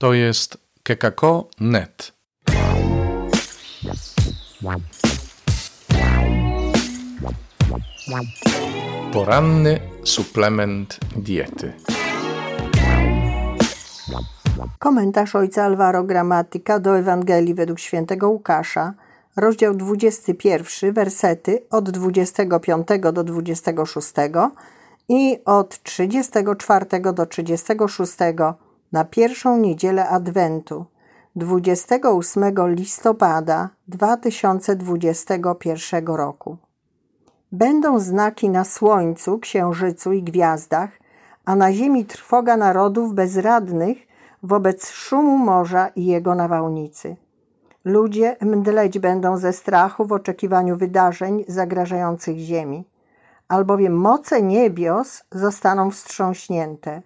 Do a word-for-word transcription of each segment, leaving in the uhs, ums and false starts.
To jest kekako kropka net. Poranny suplement diety. Komentarz ojca Alvaro Gramatyka do Ewangelii według św. Łukasza, rozdział dwudziesty pierwszy, wersety od dwudziestego piątego do dwudziestego szóstego i od trzydziestego czwartego do trzydziestego szóstego na pierwszą niedzielę Adwentu, dwudziestego ósmego listopada dwa tysiące dwudziestego pierwszego roku. Będą znaki na słońcu, księżycu i gwiazdach, a na ziemi trwoga narodów bezradnych wobec szumu morza i jego nawałnicy. Ludzie mdleć będą ze strachu w oczekiwaniu wydarzeń zagrażających ziemi, albowiem moce niebios zostaną wstrząśnięte.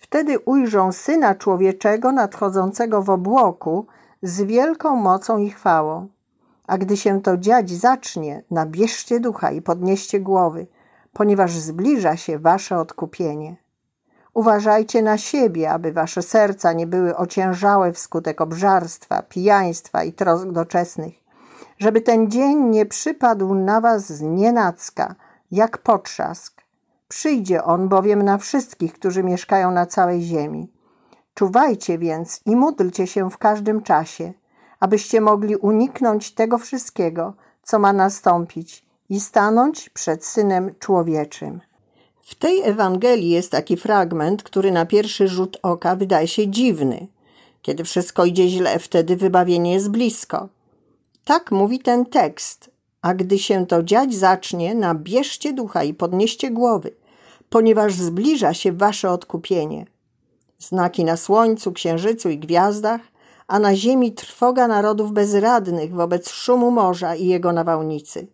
Wtedy ujrzą Syna Człowieczego nadchodzącego w obłoku z wielką mocą i chwałą. A gdy się to dziać zacznie, nabierzcie ducha i podnieście głowy, ponieważ zbliża się wasze odkupienie. Uważajcie na siebie, aby wasze serca nie były ociężałe wskutek obżarstwa, pijaństwa i trosk doczesnych, żeby ten dzień nie przypadł na was znienacka, jak potrzask. Przyjdzie on bowiem na wszystkich, którzy mieszkają na całej ziemi. Czuwajcie więc i módlcie się w każdym czasie, abyście mogli uniknąć tego wszystkiego, co ma nastąpić i stanąć przed Synem Człowieczym. W tej Ewangelii jest taki fragment, który na pierwszy rzut oka wydaje się dziwny. Kiedy wszystko idzie źle, wtedy wybawienie jest blisko. Tak mówi ten tekst. A gdy się to dziać zacznie, nabierzcie ducha i podnieście głowy, ponieważ zbliża się wasze odkupienie. Znaki na słońcu, księżycu i gwiazdach, a na ziemi trwoga narodów bezradnych wobec szumu morza i jego nawałnicy.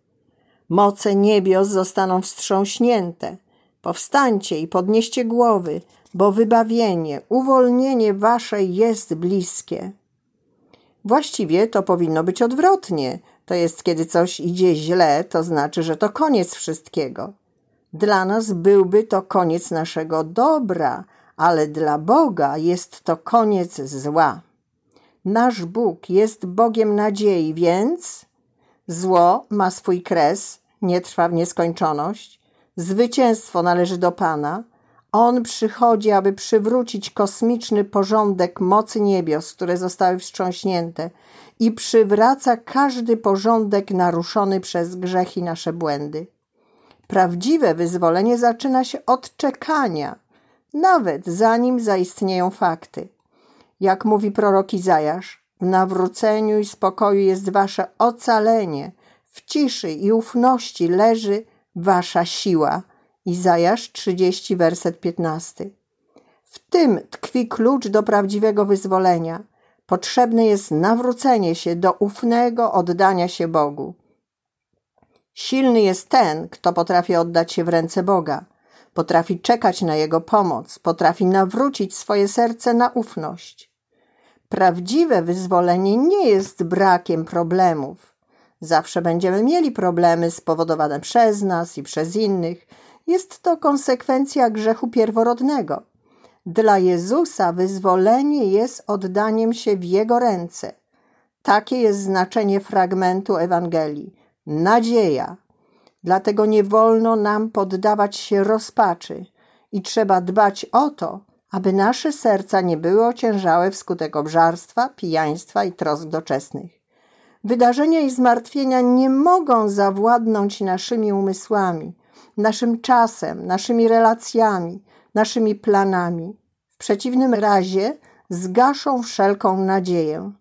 Moce niebios zostaną wstrząśnięte. Powstańcie i podnieście głowy, bo wybawienie, uwolnienie wasze jest bliskie. Właściwie to powinno być odwrotnie. To jest, kiedy coś idzie źle, to znaczy, że to koniec wszystkiego. Dla nas byłby to koniec naszego dobra, ale dla Boga jest to koniec zła. Nasz Bóg jest Bogiem nadziei, więc zło ma swój kres, nie trwa w nieskończoność. Zwycięstwo należy do Pana. On przychodzi, aby przywrócić kosmiczny porządek mocy niebios, które zostały wstrząśnięte, i przywraca każdy porządek naruszony przez grzech i nasze błędy. Prawdziwe wyzwolenie zaczyna się od czekania, nawet zanim zaistnieją fakty. Jak mówi prorok Izajasz, w nawróceniu i spokoju jest wasze ocalenie, w ciszy i ufności leży wasza siła. Izajasz trzydziesty, werset piętnasty. W tym tkwi klucz do prawdziwego wyzwolenia. Potrzebne jest nawrócenie się do ufnego oddania się Bogu. Silny jest ten, kto potrafi oddać się w ręce Boga, potrafi czekać na Jego pomoc, potrafi nawrócić swoje serce na ufność. Prawdziwe wyzwolenie nie jest brakiem problemów. Zawsze będziemy mieli problemy spowodowane przez nas i przez innych. Jest to konsekwencja grzechu pierworodnego. Dla Jezusa wyzwolenie jest oddaniem się w Jego ręce. Takie jest znaczenie fragmentu Ewangelii. Nadzieja. Dlatego nie wolno nam poddawać się rozpaczy i trzeba dbać o to, aby nasze serca nie były ociężałe wskutek obżarstwa, pijaństwa i trosk doczesnych. Wydarzenia i zmartwienia nie mogą zawładnąć naszymi umysłami, naszym czasem, naszymi relacjami, naszymi planami. W przeciwnym razie zgaszą wszelką nadzieję.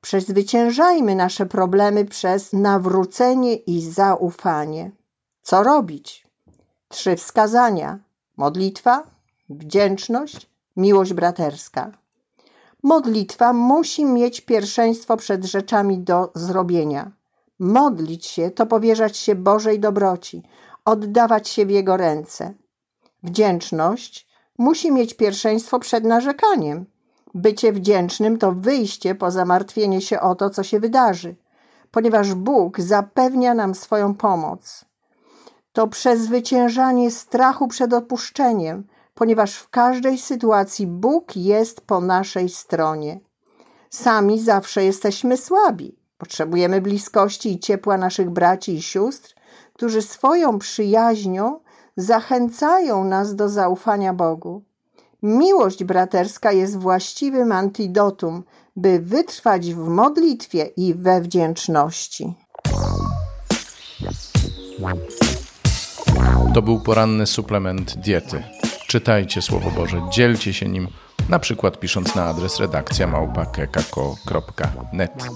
Przezwyciężajmy nasze problemy przez nawrócenie i zaufanie. Co robić? Trzy wskazania. Modlitwa, wdzięczność, miłość braterska. Modlitwa musi mieć pierwszeństwo przed rzeczami do zrobienia. Modlić się to powierzać się Bożej dobroci, oddawać się w Jego ręce. Wdzięczność musi mieć pierwszeństwo przed narzekaniem. Bycie wdzięcznym to wyjście poza martwienie się o to, co się wydarzy, ponieważ Bóg zapewnia nam swoją pomoc. To przezwyciężanie strachu przed odpuszczeniem, ponieważ w każdej sytuacji Bóg jest po naszej stronie. Sami zawsze jesteśmy słabi. Potrzebujemy bliskości i ciepła naszych braci i sióstr, którzy swoją przyjaźnią zachęcają nas do zaufania Bogu. Miłość braterska jest właściwym antidotum, by wytrwać w modlitwie i we wdzięczności. To był poranny suplement diety. Czytajcie Słowo Boże, dzielcie się nim, na przykład pisząc na adres redakcja małpa kekako kropka net.